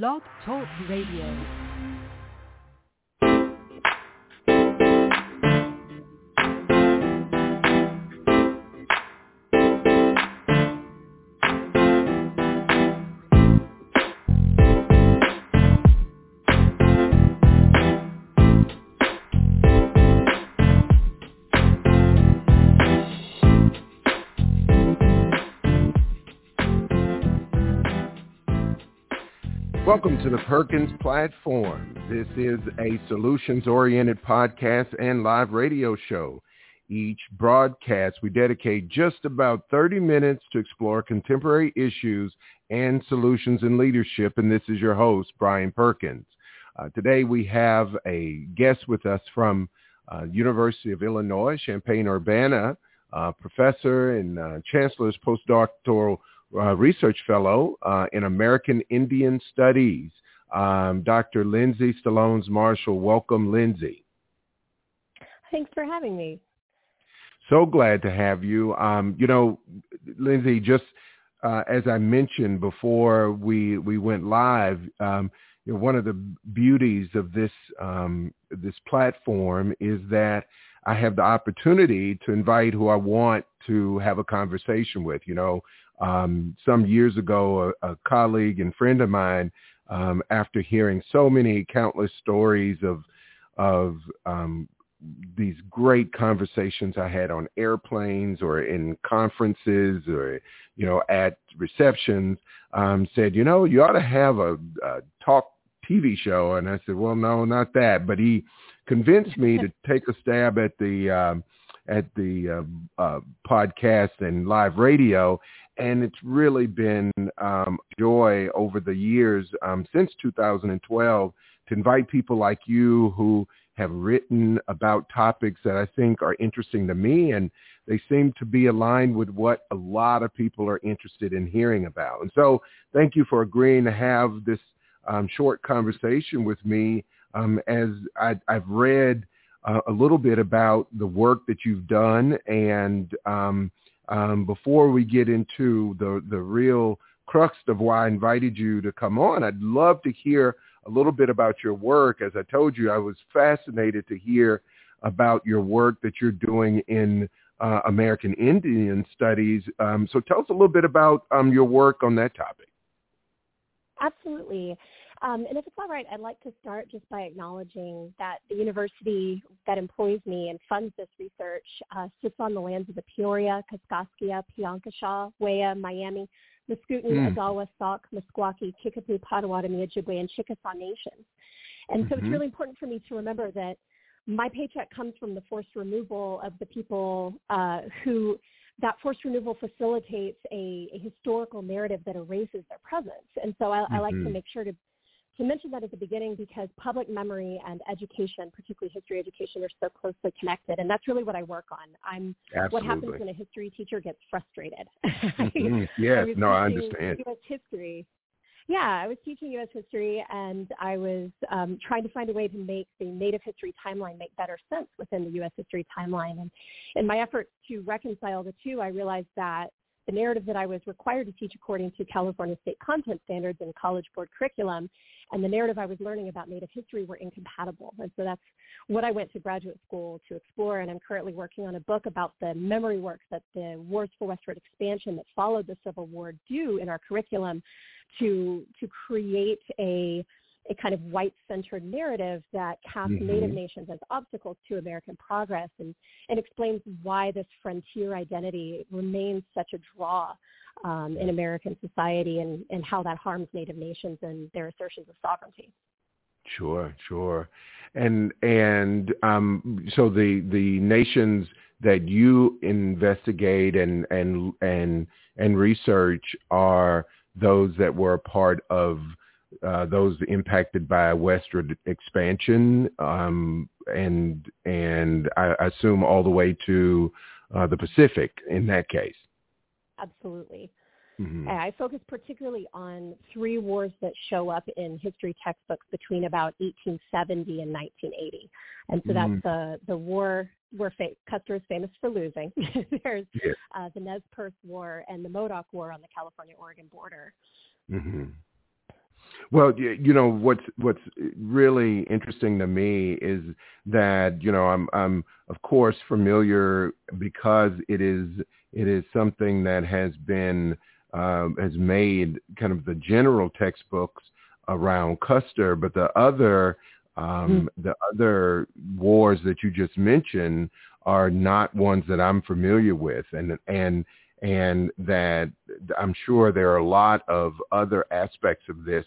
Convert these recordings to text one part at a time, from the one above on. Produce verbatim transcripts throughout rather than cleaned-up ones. Blog Talk Radio. Welcome to the Perkins Platform. This is a solutions-oriented podcast and live radio show. Each broadcast, we dedicate just about thirty minutes to explore contemporary issues and solutions in leadership, and this is your host, Brian Perkins. Uh, today, we have a guest with us from uh, University of Illinois, Champaign-Urbana, uh, professor and uh, chancellor's postdoctoral Uh, research fellow uh, in American Indian Studies, um, Doctor Lindsay Stallones Marshall. Welcome, Lindsay. Thanks for having me. So glad to have you. Um, you know, Lindsay, just uh, as I mentioned before we we went live, um, you know, one of the beauties of this um, this platform is that I have the opportunity to invite who I want to have a conversation with. You know, Um, some years ago, a, a colleague and friend of mine, um, after hearing so many countless stories of of um, these great conversations I had on airplanes or in conferences or, you know, at receptions, um, said, you know, you ought to have a, a talk T V show. And I said, well, no, not that. But he convinced me to take a stab at the um, at the uh, uh, podcast and live radio. And it's really been um, joy over the years um, since two thousand twelve to invite people like you who have written about topics that I think are interesting to me, and they seem to be aligned with what a lot of people are interested in hearing about. And so thank you for agreeing to have this um, short conversation with me um, as I, I've read uh, a little bit about the work that you've done. And um Um, before we get into the, the real crux of why I invited you to come on, I'd love to hear a little bit about your work. As I told you, I was fascinated to hear about your work that you're doing in uh, American Indian Studies. Um, so tell us a little bit about um, your work on that topic. Absolutely. Um, and if it's all right, I'd like to start just by acknowledging that the university that employs me and funds this research uh, sits on the lands of the Peoria, Kaskaskia, Piyankashaw, Wea, Miami, Mascouten, mm. Odawa, Sauk, Meskwaki, Kickapoo, Potawatomi, Ojibwe, and Chickasaw nations. And so mm-hmm. it's really important for me to remember that my paycheck comes from the forced removal of the people uh, who that forced removal facilitates a, a historical narrative that erases their presence. And so I, mm-hmm. I like to make sure to To mention that at the beginning because public memory and education, particularly history education, are so closely connected, and that's really what I work on. I'm Absolutely. What happens when a history teacher gets frustrated. Mm-hmm. Yes, I no, I understand. U S history. Yeah, I was teaching U S history, and I was um, trying to find a way to make the Native history timeline make better sense within the U S history timeline. And in my efforts to reconcile the two, I realized that the narrative that I was required to teach according to California state content standards and College Board curriculum and the narrative I was learning about Native history were incompatible. And so that's what I went to graduate school to explore, and I'm currently working on a book about the memory work that the Wars for Westward Expansion that followed the Civil War do in our curriculum to to create a a kind of white-centered narrative that casts mm-hmm. Native nations as obstacles to American progress and, and explains why this frontier identity remains such a draw um, in American society and, and how that harms Native nations and their assertions of sovereignty. Sure, sure. And and um, so the the nations that you investigate and and and, and research are those that were a part of Uh, those impacted by westward expansion, um, and and I assume all the way to uh, the Pacific in that case. Absolutely. Mm-hmm. I focus particularly on three wars that show up in history textbooks between about eighteen seventy and nineteen eighty. And so that's mm-hmm. the, the war where fa- Custer is famous for losing. There's yes. uh, the Nez Perce War and the Modoc War on the California-Oregon border. Mm-hmm. Well, you know, what's what's really interesting to me is that, you know, I'm I'm of course familiar because it is it is something that has been uh, has made kind of the general textbooks around Custer, but the other um, mm-hmm. the other wars that you just mentioned are not ones that I'm familiar with, and and. And that I'm sure there are a lot of other aspects of this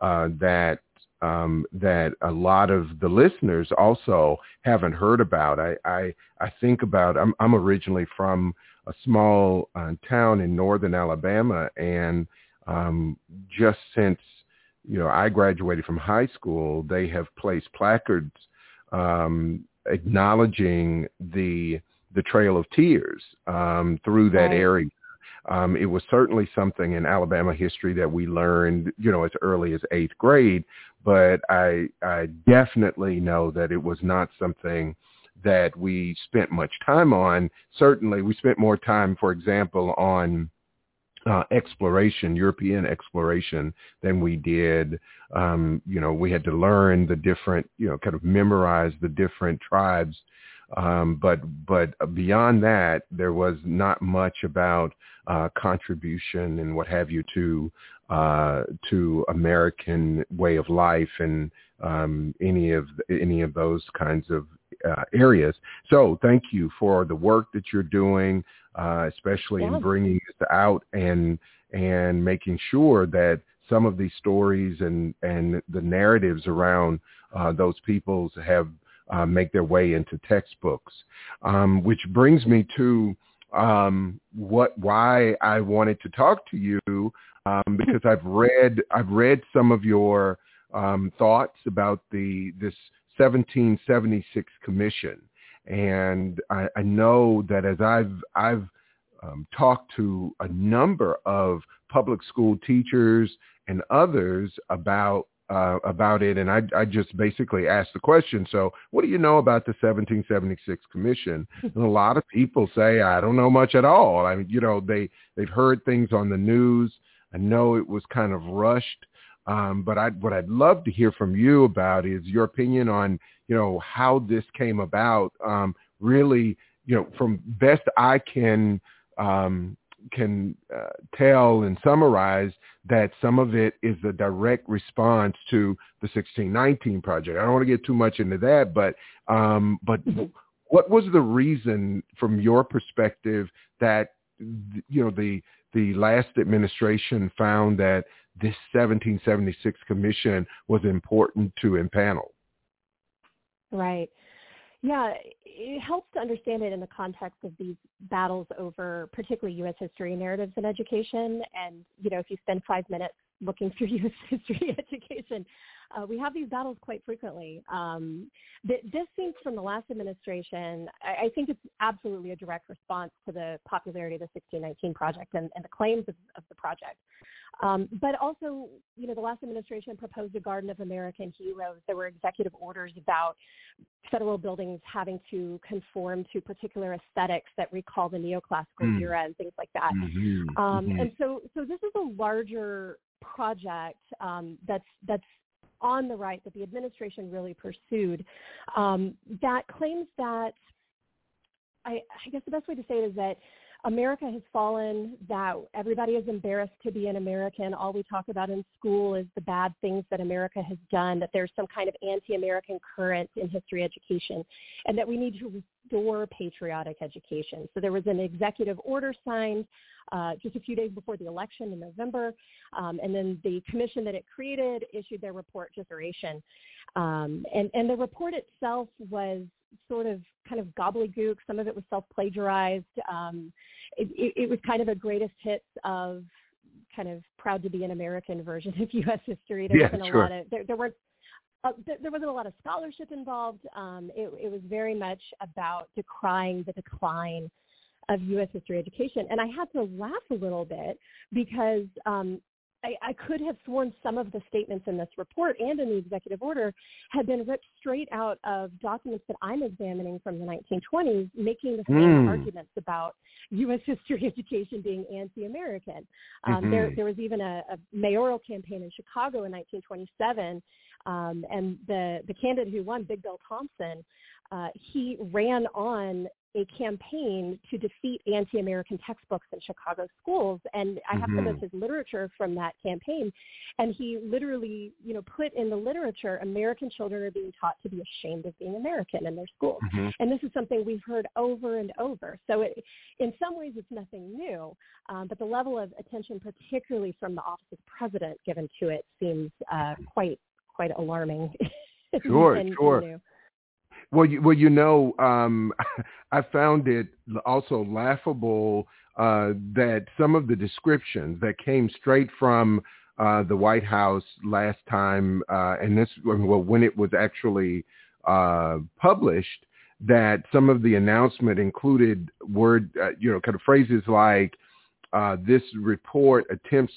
uh, that um, that a lot of the listeners also haven't heard about. I I, I think about I'm, I'm originally from a small uh, town in northern Alabama, and um, just since you know I graduated from high school, they have placed placards um, acknowledging the. the Trail of Tears um, through that right. area. Um, it was certainly something in Alabama history that we learned, you know, as early as eighth grade, but I, I definitely know that it was not something that we spent much time on. Certainly we spent more time, for example, on uh, exploration, European exploration than we did. Um, you know, we had to learn the different, you know, kind of memorize the different tribes. Um, but but beyond that, there was not much about uh, contribution and what have you to uh, to American way of life and um, any of any of those kinds of uh, areas. So thank you for the work that you're doing, uh, especially yeah. in bringing this out and and making sure that some of these stories and and the narratives around uh, those peoples have. Uh, make their way into textbooks, um, which brings me to um, what why I wanted to talk to you um, because I've read I've read some of your um, thoughts about the this seventeen seventy-six commission, and I, I know that as I've I've um, talked to a number of public school teachers and others about. Uh, about it, and I, I just basically asked the question, so what do you know about the seventeen seventy-six Commission? And a lot of people say, I don't know much at all. I mean, you know, they, they've heard things on the news. I know it was kind of rushed, um, but I, what I'd love to hear from you about is your opinion on, you know, how this came about. Um, really, you know, from best I can um can uh, tell and summarize that some of it is a direct response to the sixteen nineteen Project. I don't want to get too much into that, but um, but what was the reason, from your perspective, that you know the the last administration found that this seventeen seventy-six commission was important to impanel? Right. Yeah, it helps to understand it in the context of these battles over particularly U S history narratives in education. And, you know, if you spend five minutes looking through U S history education, uh, we have these battles quite frequently. Um, th- this seems from the last administration, I-, I think it's absolutely a direct response to the popularity of the sixteen nineteen Project and, and the claims of, of the project. Um, but also, you know, the last administration proposed a Garden of American Heroes. There were executive orders about federal buildings having to conform to particular aesthetics that recall the neoclassical mm. era and things like that. Mm-hmm. Um, mm-hmm. And so, so this is a larger project um, that's that's on the right that the administration really pursued um, that claims that I, I guess the best way to say it is that America has fallen, that everybody is embarrassed to be an American. All we talk about in school is the bad things that America has done, that there's some kind of anti-American current in history education, and that we need to restore patriotic education. So there was an executive order signed uh, just a few days before the election in November, um, and then the commission that it created issued their report just duration. Um, and, and the report itself was sort of kind of gobbledygook. Some of it was self-plagiarized. Um, it, it, it was kind of a greatest hits of kind of proud to be an American version of U S history. There yeah, wasn't sure. a lot of there, there weren't uh, there, there wasn't a lot of scholarship involved. Um, it, it was very much about decrying the decline of U S history education. And I had to laugh a little bit because um, I, I could have sworn some of the statements in this report and in the executive order had been ripped straight out of documents that I'm examining from the nineteen twenties, making the same mm. arguments about U S history education being anti-American. Um, mm-hmm. There, there was even a, a mayoral campaign in Chicago in nineteen twenty-seven, um, and the, the candidate who won, Big Bill Thompson, uh, he ran on a campaign to defeat anti-American textbooks in Chicago schools. And I have mm-hmm. some of his literature from that campaign. And he literally, you know, put in the literature, American children are being taught to be ashamed of being American in their schools. Mm-hmm. And this is something we've heard over and over. So it, in some ways, it's nothing new. Um, but the level of attention, particularly from the office of president given to it, seems uh, quite, quite alarming. Sure, and, sure. And new. Well, you, well, you know, um, I found it also laughable uh, that some of the descriptions that came straight from uh, the White House last time, uh, and this, well, when it was actually uh, published, that some of the announcement included word, uh, you know, kind of phrases like uh, this report attempts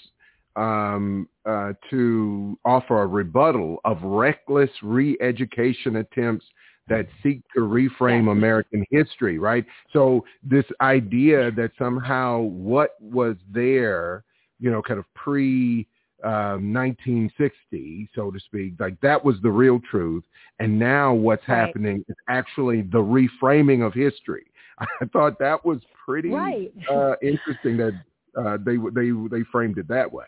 um, uh, to offer a rebuttal of reckless re-education attempts that seek to reframe American history, right? So this idea that somehow what was there, you know, kind of pre um, nineteen sixty, so to speak, like that was the real truth. And now what's right. happening is actually the reframing of history. I thought that was pretty right. uh, interesting that uh, they, they, they framed it that way.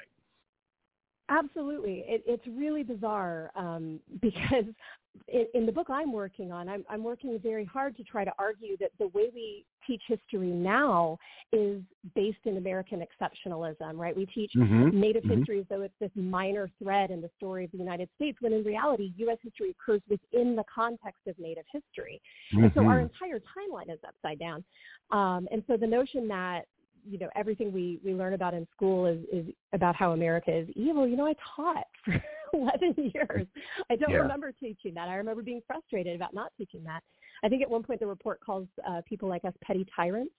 Absolutely. It, it's really bizarre um, because in, in the book I'm working on, I'm, I'm working very hard to try to argue that the way we teach history now is based in American exceptionalism, right? We teach mm-hmm. Native mm-hmm. history as though it's this minor thread in the story of the United States, when in reality, U S history occurs within the context of Native history. Mm-hmm. And so our entire timeline is upside down. Um, and so the notion that you know, everything we, we learn about in school is, is about how America is evil. You know, I taught for eleven years. I don't yeah. remember teaching that. I remember being frustrated about not teaching that. I think at one point the report calls uh, people like us petty tyrants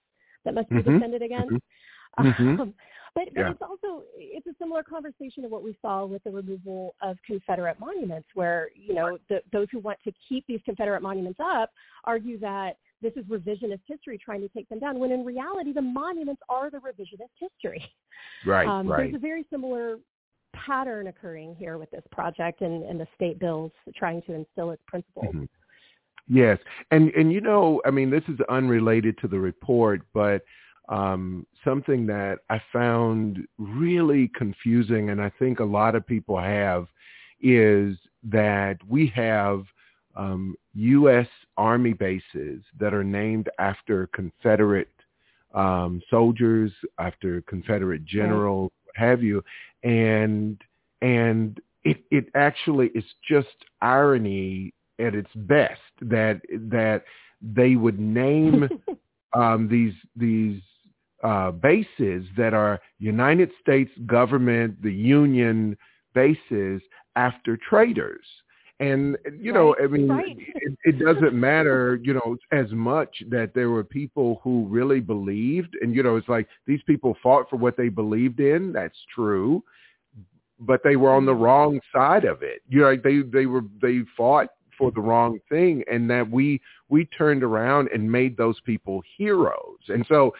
that must be mm-hmm. defended against. Mm-hmm. Um, mm-hmm. But, but yeah. it's also, it's a similar conversation to what we saw with the removal of Confederate monuments where, you know, the, those who want to keep these Confederate monuments up argue that this is revisionist history trying to take them down, when in reality, the monuments are the revisionist history. Right, um, right. There's a very similar pattern occurring here with this project and, and the state bills trying to instill its principles. Mm-hmm. Yes. And, and, you know, I mean, this is unrelated to the report, but um, something that I found really confusing, and I think a lot of people have, is that we have Um, U S Army bases that are named after Confederate um, soldiers, after Confederate generals, right. what have you, and and it it actually is just irony at its best that that they would name um, these these uh, bases that are United States government, the Union bases, after traitors. And, you know, right, I mean, right. it, it doesn't matter, you know, as much that there were people who really believed. And, you know, it's like these people fought for what they believed in. That's true. But they were on the wrong side of it. You know, they, they were they fought for the wrong thing, and that we we turned around and made those people heroes. And so,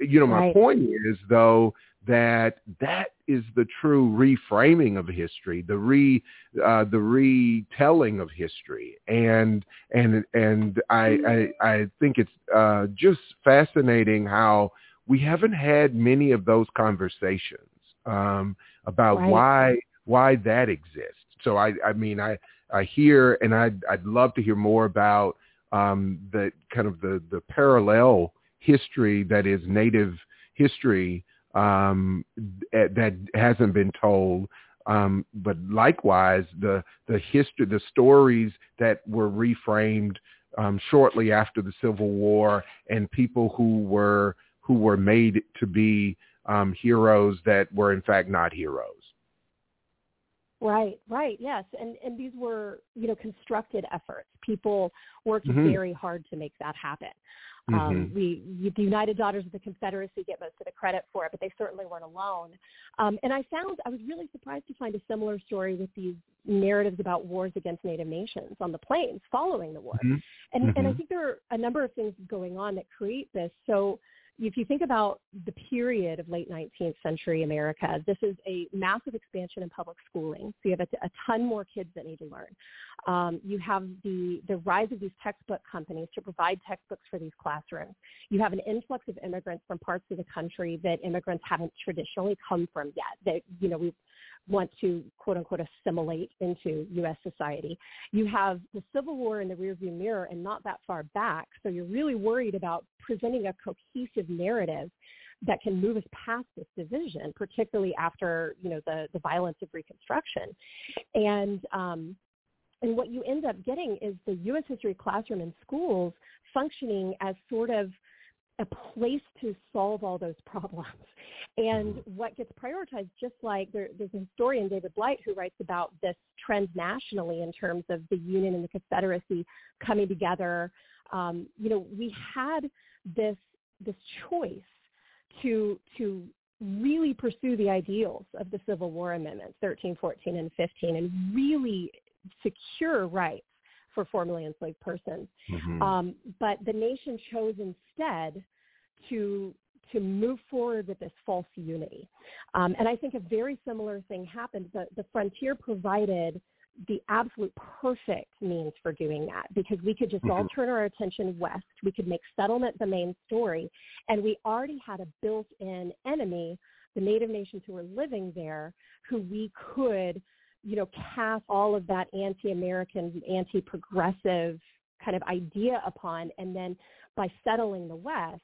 you know, my right. point is, though, that that is the true reframing of history, the re uh, the retelling of history, and and and I I, I think it's uh, just fascinating how we haven't had many of those conversations um, about right. why why that exists. So I I mean I I hear and I I'd, I'd love to hear more about um, the kind of the the parallel history that is Native history. Um, that hasn't been told, um, but likewise the the history, the stories that were reframed um, shortly after the Civil War, and people who were who were made to be um, heroes that were in fact not heroes. Right, right, yes. And and these were, you know, constructed efforts. People worked mm-hmm. very hard to make that happen. Mm-hmm. Um, we, the United Daughters of the Confederacy get most of the credit for it, but they certainly weren't alone. Um, and I found, I was really surprised to find a similar story with these narratives about wars against Native nations on the plains following the war. Mm-hmm. And, mm-hmm. and I think there are a number of things going on that create this. So if you think about the period of late nineteenth century America, this is a massive expansion in public schooling. So you have a, a ton more kids that need to learn. Um, you have the, the rise of these textbook companies to provide textbooks for these classrooms. You have an influx of immigrants from parts of the country that immigrants haven't traditionally come from yet, that, you know, we want to, quote unquote, assimilate into U S society. You have the Civil War in the rearview mirror and not that far back. So you're really worried about presenting a cohesive narrative that can move us past this division, particularly after, you know, the, the violence of Reconstruction. And, um, and what you end up getting is the U S history classroom in schools functioning as sort of a place to solve all those problems. And what gets prioritized, just like there, there's a historian, David Blight, who writes about this trend nationally in terms of the Union and the Confederacy coming together. Um, you know, we had this this choice to to really pursue the ideals of the Civil War Amendments, thirteen, fourteen, and fifteen, and really secure rights for formerly enslaved persons. Mm-hmm. Um, but the nation chose instead to to move forward with this false unity. Um, and I think a very similar thing happened. The, the frontier provided the absolute perfect means for doing that, because we could just mm-hmm. all turn our attention west. We could make settlement the main story. And we already had a built-in enemy, the Native nations who were living there, who we could you know, cast all of that anti-American, anti-progressive kind of idea upon. And then by settling the West,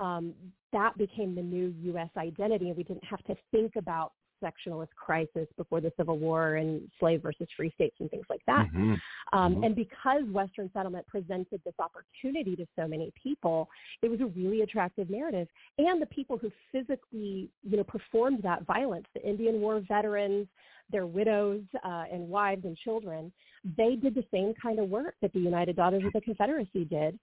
um, that became the new U S identity. And we didn't have to think about sectionalist crisis before the Civil War and slave versus free states and things like that. Mm-hmm. Um, mm-hmm. And because Western settlement presented this opportunity to so many people, it was a really attractive narrative. And the people who physically, you know, performed that violence, the Indian War veterans, their widows uh, and wives and children, they did the same kind of work that the United Daughters of the Confederacy did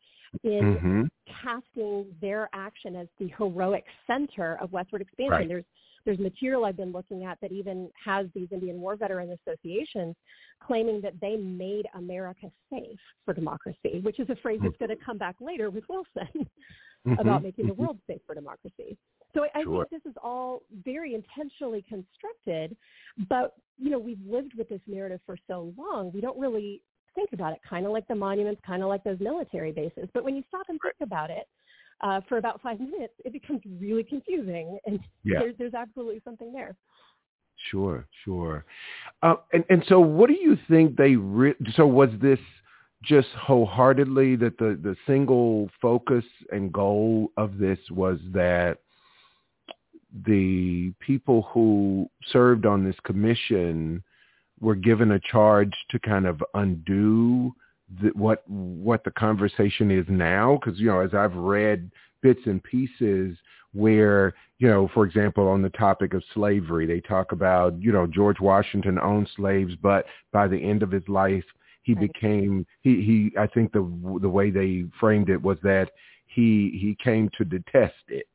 in mm-hmm. casting their action as the heroic center of westward expansion. Right. There's There's material I've been looking at that even has these Indian War Veteran Associations claiming that they made America safe for democracy, which is a phrase that's going to come back later with Wilson about making the world safe for democracy. So I, I sure. think this is all very intentionally constructed, but, you know, we've lived with this narrative for so long, we don't really think about it, kind of like the monuments, kind of like those military bases. But when you stop and think about it, Uh, for about five minutes, it becomes really confusing, and yeah. there's, there's absolutely something there. Sure, sure. Uh, and, and so what do you think they re- – so was this just wholeheartedly that the, the single focus and goal of this was that the people who served on this commission were given a charge to kind of undo – Th- what what the conversation is now? Because, you know, as I've read bits and pieces where, you know, for example, on the topic of slavery, they talk about, you know, George Washington owned slaves, but by the end of his life, he right. became, he, he I think the the way they framed it was that he he came to detest it.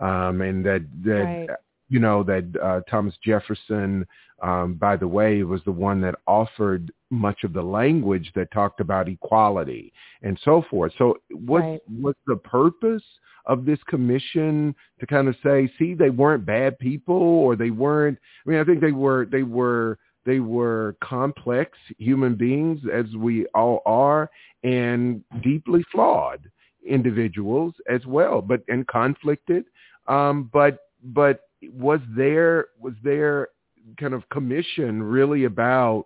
Um, and that, that right. you know, that uh, Thomas Jefferson, um, by the way, was the one that offered much of the language that talked about equality and so forth. So what's, right. what's the purpose of this commission to kind of say, see, they weren't bad people, or they weren't, I mean, I think they were, they were, they were complex human beings, as we all are, and deeply flawed individuals as well, but, and conflicted. Um, but, but was there, was there kind of commission really about,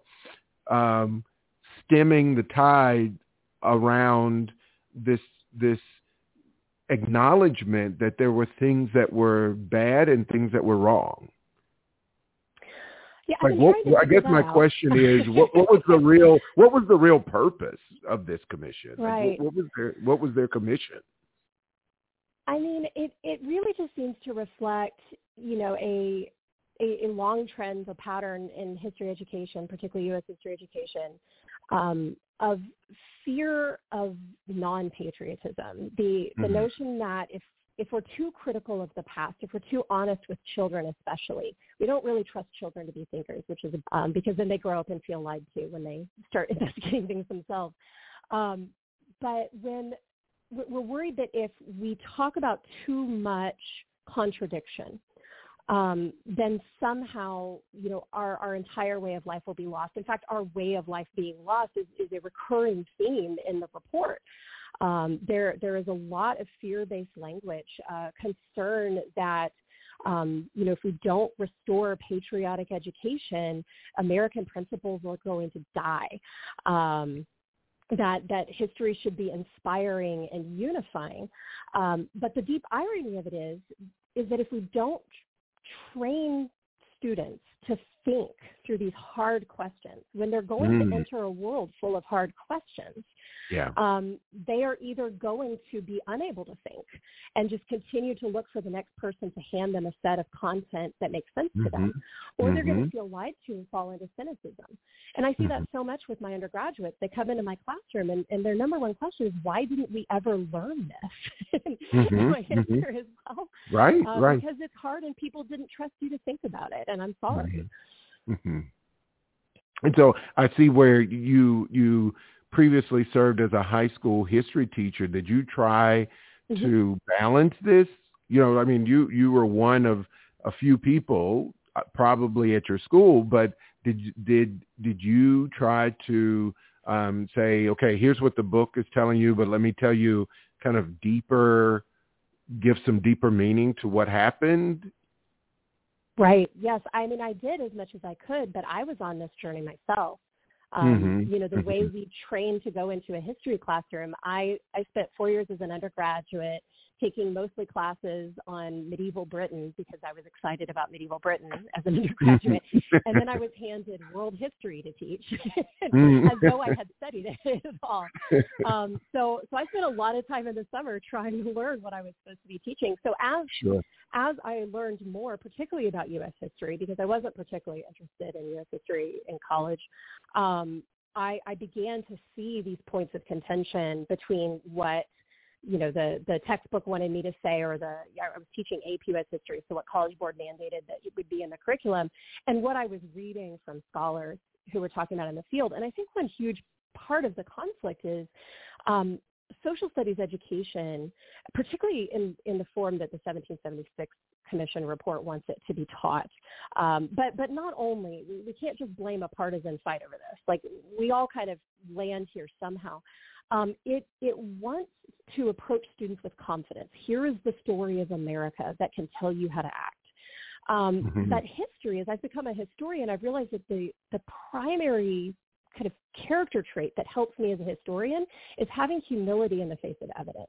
Um, stemming the tide around this this acknowledgement that there were things that were bad and things that were wrong? Yeah, like what, I guess my out. question is, what, what was the real what was the real purpose of this commission? Right. Like, what, what was their what was their commission? I mean, it it really just seems to reflect, you know, a a, a long trend, a pattern in history education, particularly U S history education, um, of fear of non-patriotism, the, the mm-hmm. notion that if if we're too critical of the past, if we're too honest with children especially, we don't really trust children to be thinkers, which is um, because then they grow up and feel lied to when they start investigating things themselves. Um, but when we're worried that if we talk about too much contradiction, um, then somehow, you know, our, our entire way of life will be lost. In fact, our way of life being lost is, is a recurring theme in the report. Um, there, there is a lot of fear-based language, uh, concern that, um, you know, if we don't restore patriotic education, American principles are going to die. Um, that that history should be inspiring and unifying. Um, but the deep irony of it is, is that if we don't train students to think through these hard questions, when they're going mm. to enter a world full of hard questions, yeah. um, they are either going to be unable to think and just continue to look for the next person to hand them a set of content that makes sense mm-hmm. to them, or mm-hmm. they're going to feel lied to and fall into cynicism. And I see mm-hmm. that so much with my undergraduates. They come into my classroom, and, and their number one question is, why didn't we ever learn this? mm-hmm. And my answer mm-hmm. is, well, right, uh, right. because it's hard and people didn't trust you to think about it, and I'm sorry. Right. Mm-hmm. And so I see where you you previously served as a high school history teacher. Did you try mm-hmm. to balance this? You know, I mean, you, you were one of a few people probably at your school, but did did did you try to um, say, okay, here's what the book is telling you, but let me tell you kind of deeper, give some deeper meaning to what happened? Right. Yes. I mean, I did as much as I could, but I was on this journey myself. Um, mm-hmm. You know, the way we trained to go into a history classroom, I, I spent four years as an undergraduate taking mostly classes on medieval Britain because I was excited about medieval Britain as an undergraduate. And then I was handed world history to teach as though I had studied it at all. Um, so, so I spent a lot of time in the summer trying to learn what I was supposed to be teaching. So as, sure. as I learned more, particularly about U S history, because I wasn't particularly interested in U S history in college, um, I, I began to see these points of contention between what you know, the, the textbook wanted me to say, or the, I was teaching A P U S History, so what College Board mandated that it would be in the curriculum, and what I was reading from scholars who were talking about in the field. And I think one huge part of the conflict is um, social studies education, particularly in, in the form that the seventeen seventy-six Commission Report wants it to be taught. Um, but, but not only, we, we can't just blame a partisan fight over this. Like, we all kind of land here somehow. Um, it, it wants to approach students with confidence. Here is the story of America that can tell you how to act. Um, mm-hmm. But history, as I've become a historian, I've realized that the, the primary kind of character trait that helps me as a historian is having humility in the face of evidence.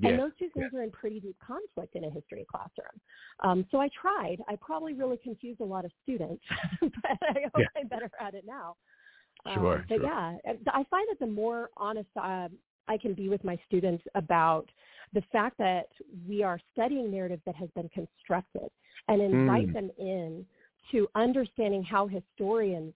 Yeah. And those two things yeah. are in pretty deep conflict in a history classroom. Um, so I tried. I probably really confused a lot of students, but I hope yeah. I'm better at it now. Sure, um, but sure. yeah, I find that the more honest uh, I can be with my students about the fact that we are studying narrative that has been constructed, and invite mm. them in to understanding how historians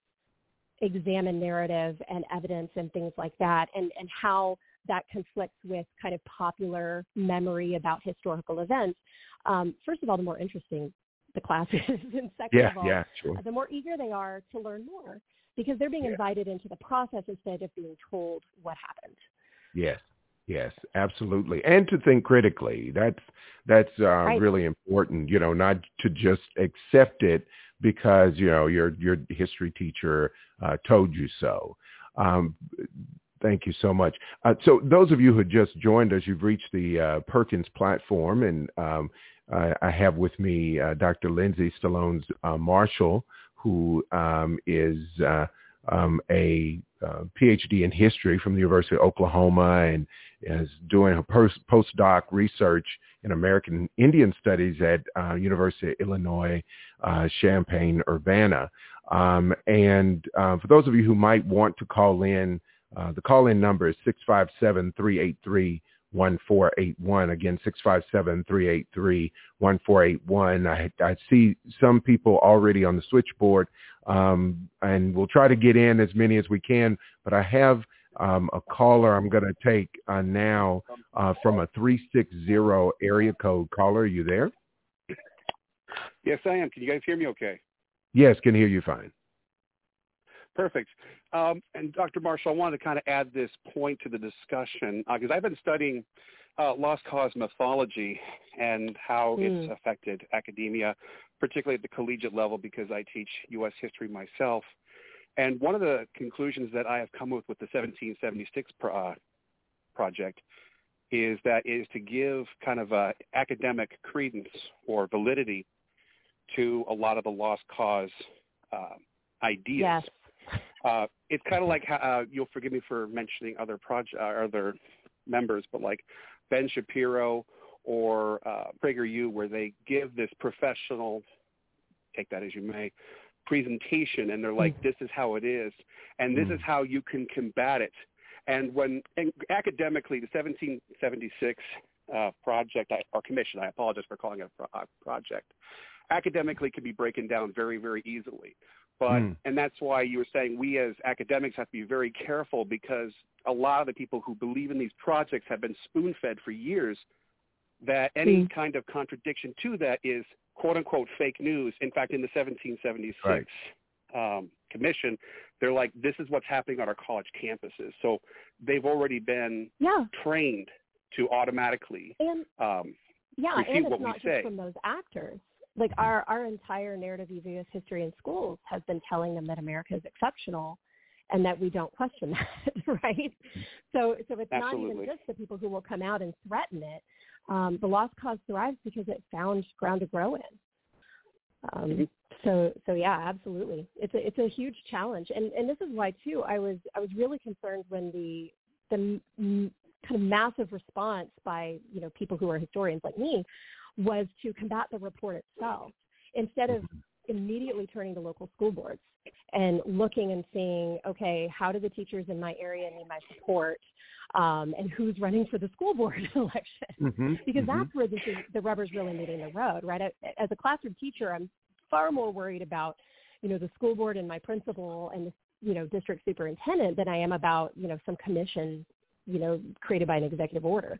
examine narrative and evidence and things like that, and, and how that conflicts with kind of popular memory about historical events. Um, first of all, the more interesting the class is, and second yeah, of all, yeah, sure. the more eager they are to learn more, because they're being yeah. invited into the process instead of being told what happened. Yes, yes, absolutely. And to think critically. That's that's uh, right. really important, you know, not to just accept it because, you know, your, your history teacher uh, told you so. Um, thank you so much. Uh, so those of you who just joined us, you've reached the uh, Perkins platform, and um, I, I have with me uh, Doctor Lindsay Stallones uh, Marshall, who um, is uh, um, a uh, P H D in history from the University of Oklahoma, and is doing her post- postdoc research in American Indian Studies at uh, University of Illinois, uh, Champaign, Urbana. Um, and uh, for those of you who might want to call in, uh, the call-in number is six five seven, three eight three, one two eight eight. one four eight one. Again, six five seven, three eight three, one four eight one. I, I see some people already on the switchboard, um, and we'll try to get in as many as we can, but I have um, a caller I'm going to take uh, now uh, from a three six zero area code. Caller, are you there? Yes, I am. Can you guys hear me okay? Yes, can hear you fine. Perfect. Um, and Doctor Marshall, I wanted to kind of add this point to the discussion because uh, I've been studying uh, lost cause mythology and how mm. it's affected academia, particularly at the collegiate level, because I teach U S history myself. And one of the conclusions that I have come with with the seventeen seventy-six pro- uh, project is that is to give kind of a academic credence or validity to a lot of the lost cause uh, ideas. Yes. Uh, it's kind of like how, uh, you'll forgive me for mentioning other project, uh, other members, but like Ben Shapiro or uh, Prager U, where they give this professional, take that as you may, presentation, and they're like, this is how it is, and this is how you can combat it. And when and academically, the seventeen seventy-six uh, project or commission, I apologize for calling it a, pro- a project, academically can be broken down very, very easily. But mm. and that's why you were saying we as academics have to be very careful, because a lot of the people who believe in these projects have been spoon-fed for years that any mm. kind of contradiction to that is quote-unquote fake news. In fact, in the seventeen seventy-six right. um, commission, they're like, this is what's happening on our college campuses. So they've already been yeah. trained to automatically and, um, yeah, refute what we say. Yeah, and it's not just from those actors. Like our, our entire narrative of U S history in schools has been telling them that America is exceptional and that we don't question that, right? So so it's Absolutely. Not even just the people who will come out and threaten it. Um, the lost cause thrives because it found ground to grow in. Um, so, so yeah, absolutely. It's a, it's a huge challenge. And, and this is why, too, I was I was really concerned when the the m- kind of massive response by, you know, people who are historians like me was to combat the report itself instead of immediately turning to local school boards and looking and seeing, okay, how do the teachers in my area need my support, um, and who's running for the school board election? Mm-hmm. Because mm-hmm. that's where this is, the rubber's really meeting the road, right? I, as a classroom teacher, I'm far more worried about, you know, the school board and my principal and the, you know, district superintendent than I am about, you know, some commission, you know, created by an executive order.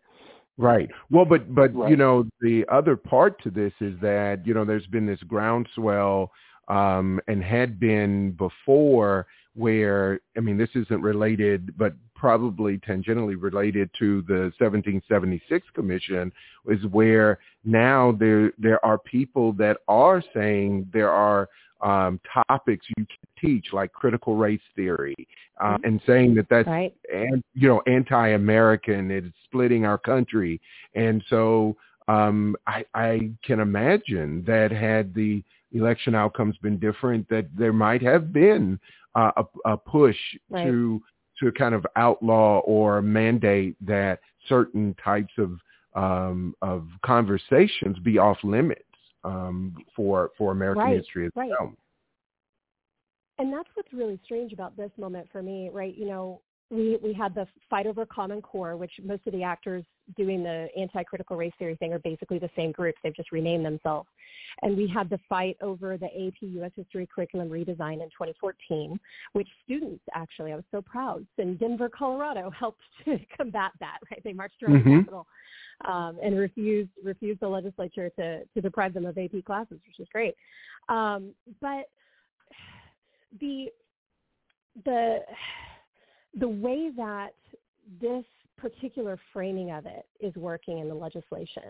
Right. Well, but, but right. you know, the other part to this is that, you know, there's been this groundswell um, and had been before where, I mean, this isn't related, but probably tangentially related to the seventeen seventy-six Commission, is where now there there are people that are saying there are um, topics you can teach, like critical race theory, uh, mm-hmm. and saying that that's right. and, you know, anti-American, it's splitting our country. And so um, I, I can imagine that had the election outcomes been different, that there might have been uh, a, a push right. to to kind of outlaw or mandate that certain types of um, of conversations be off limits um, for for American right. history as right. well. And that's what's really strange about this moment for me, right? You know, we we had the fight over Common Core, which most of the actors doing the anti-critical race theory thing are basically the same groups. They've just renamed themselves. And we had the fight over the A P U S History curriculum redesign in twenty fourteen, which students, actually, I was so proud, in Denver, Colorado, helped to combat that, right? They marched around mm-hmm. the Capitol um, and refused refused the legislature to, to deprive them of A P classes, which is great. Um, but the the the way that this particular framing of it is working in the legislation,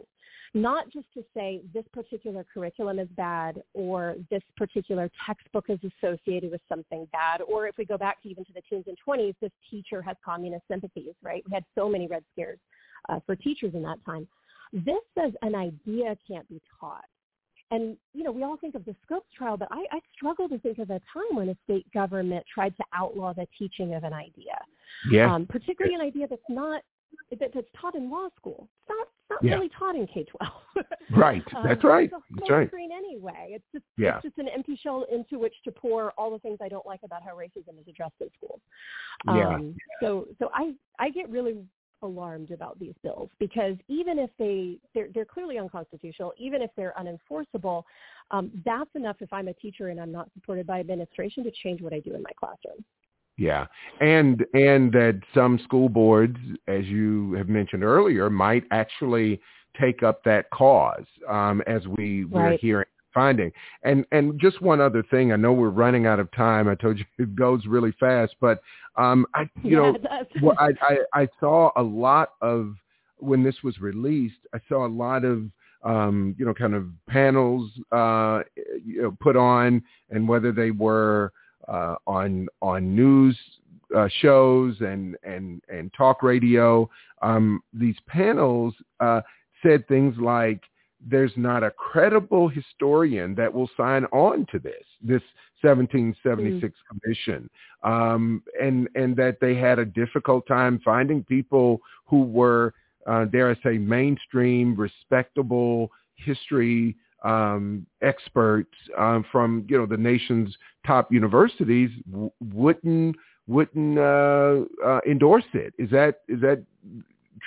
not just to say this particular curriculum is bad or this particular textbook is associated with something bad, or if we go back to even to the teens and twenties, this teacher has communist sympathies, right? We had so many red scares uh, for teachers in that time. This says an idea can't be taught. And, you know, we all think of the Scopes trial, but I, I struggle to think of a time when a state government tried to outlaw the teaching of an idea, yeah. um, particularly an idea that's not that, that's taught in law school. It's not, it's not yeah. really taught in K twelve. Right. um, that's right. It's a that's right. screen anyway. It's just, yeah. it's just an empty shell into which to pour all the things I don't like about how racism is addressed in schools. Um, yeah. So so I, I get really alarmed about these bills, because even if they, they're, they're clearly unconstitutional, even if they're unenforceable, um, that's enough if I'm a teacher and I'm not supported by administration to change what I do in my classroom. Yeah. And, and that some school boards, as you have mentioned earlier, might actually take up that cause, um, as we were right. hearing. Finding. And and just one other thing, I know we're running out of time. I told you it goes really fast, but um, I you yeah, know I, I I saw a lot of, when this was released, I saw a lot of um, you know kind of panels uh, you know, put on, and whether they were uh, on on news uh, shows and and and talk radio, um, these panels uh, said things like, there's not a credible historian that will sign on to this, this seventeen seventy-six mm. commission. Um, and, and that they had a difficult time finding people who were, uh, dare I say, mainstream, respectable history um, experts um, from, you know, the nation's top universities w- wouldn't, wouldn't uh, uh, endorse it. Is that, is that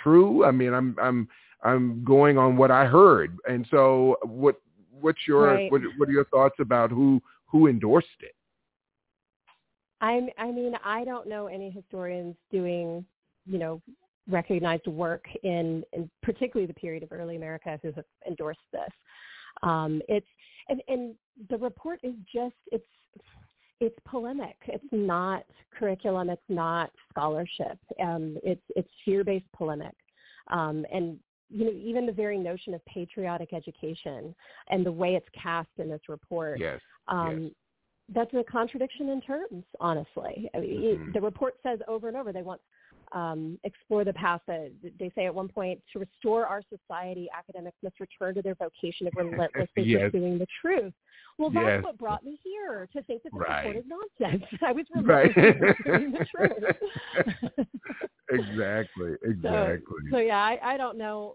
true? I mean, I'm, I'm, I'm going on what I heard. And so what, what's your, right. what, what are your thoughts about who, who endorsed it? I'm, I mean, I don't know any historians doing, you know, recognized work in, in particularly the period of early America who have endorsed this. Um, it's, and, and the report is just, it's, it's polemic. It's not curriculum. It's not scholarship. Um, it's, it's fear-based polemic. Um, and, you know, even the very notion of patriotic education and the way it's cast in this report, yes, um, yes. that's a contradiction in terms, honestly. I mean, mm-hmm. it, the report says over and over they want um, explore the past. Uh, they say at one point, to restore our society, academics must return to their vocation of relentlessly yes. pursuing the truth. Well, that's yes. what brought me here, to think that the right. report is nonsense. I was relentlessly right. pursuing the truth. Exactly, exactly. So, so yeah, I, I don't know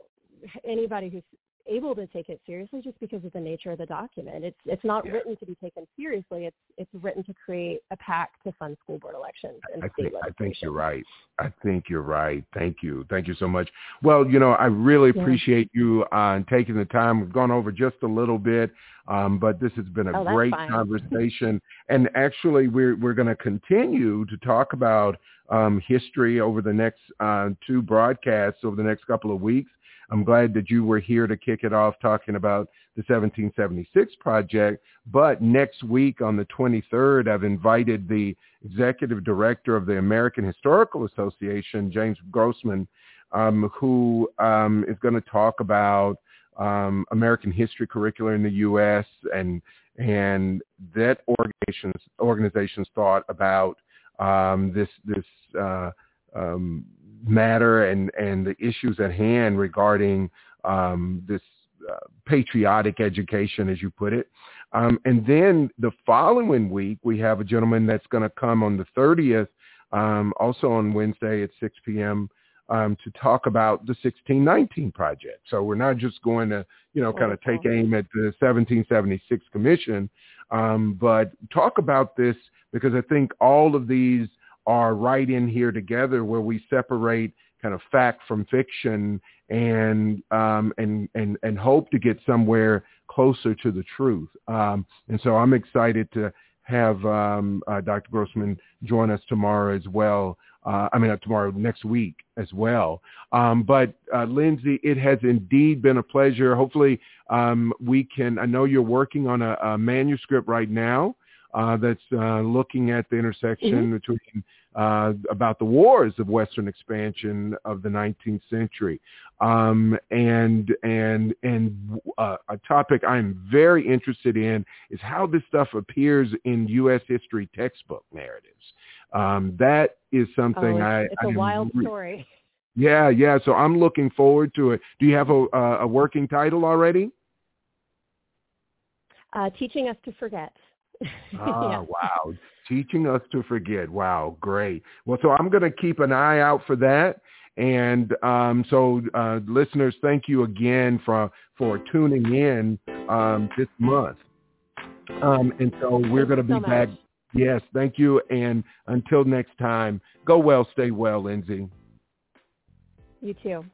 anybody who's able to take it seriously just because of the nature of the document. It's it's not yeah. written to be taken seriously. It's it's written to create a PAC to fund school board elections. And I, think, I think you're right. I think you're right. Thank you. Thank you so much. Well, you know, I really appreciate yeah. you uh, taking the time. We've gone over just a little bit, um, but this has been a oh, great conversation. And actually, we're we're going to continue to talk about um, history over the next uh, two broadcasts over the next couple of weeks. I'm glad that you were here to kick it off talking about the seventeen seventy-six Project. But next week on the twenty-third, I've invited the executive director of the American Historical Association, James Grossman, um, who um, is going to talk about um, American history curricula in the U S and and that organization's, organization's thought about um, this this uh, um, matter and, and the issues at hand regarding um, this uh, patriotic education, as you put it. Um, and then the following week, we have a gentleman that's going to come on the thirtieth, um, also on Wednesday at six p.m., um, to talk about the sixteen nineteen Project. So we're not just going to, you know, kind of take aim at the seventeen seventy-six Commission, um, but talk about this, because I think all of these are right in here together, where we separate kind of fact from fiction and um, and and and hope to get somewhere closer to the truth. Um, and so I'm excited to have um, uh, Doctor Grossman join us tomorrow as well. Uh, I mean, uh, tomorrow, next week as well. Um, but uh, Lindsay, it has indeed been a pleasure. Hopefully um, we can, I know you're working on a, a manuscript right now. Uh, that's uh, looking at the intersection mm-hmm. between uh, about the wars of Western expansion of the nineteenth century, um, and and and uh, a topic I'm very interested in is how this stuff appears in U S history textbook narratives. Um, that is something oh, it's, I. It's I a wild re- story. Yeah, yeah. So I'm looking forward to it. Do you have a, a working title already? Uh, Teaching Us to Forget. Ah, wow. Teaching Us to Forget. Wow. Great. Well, so I'm going to keep an eye out for that. And um, so uh, listeners, thank you again for, for tuning in um, this month. Um, and so we're going to be so back. Much. Yes. Thank you. And until next time, go well, stay well, Lindsay. You too.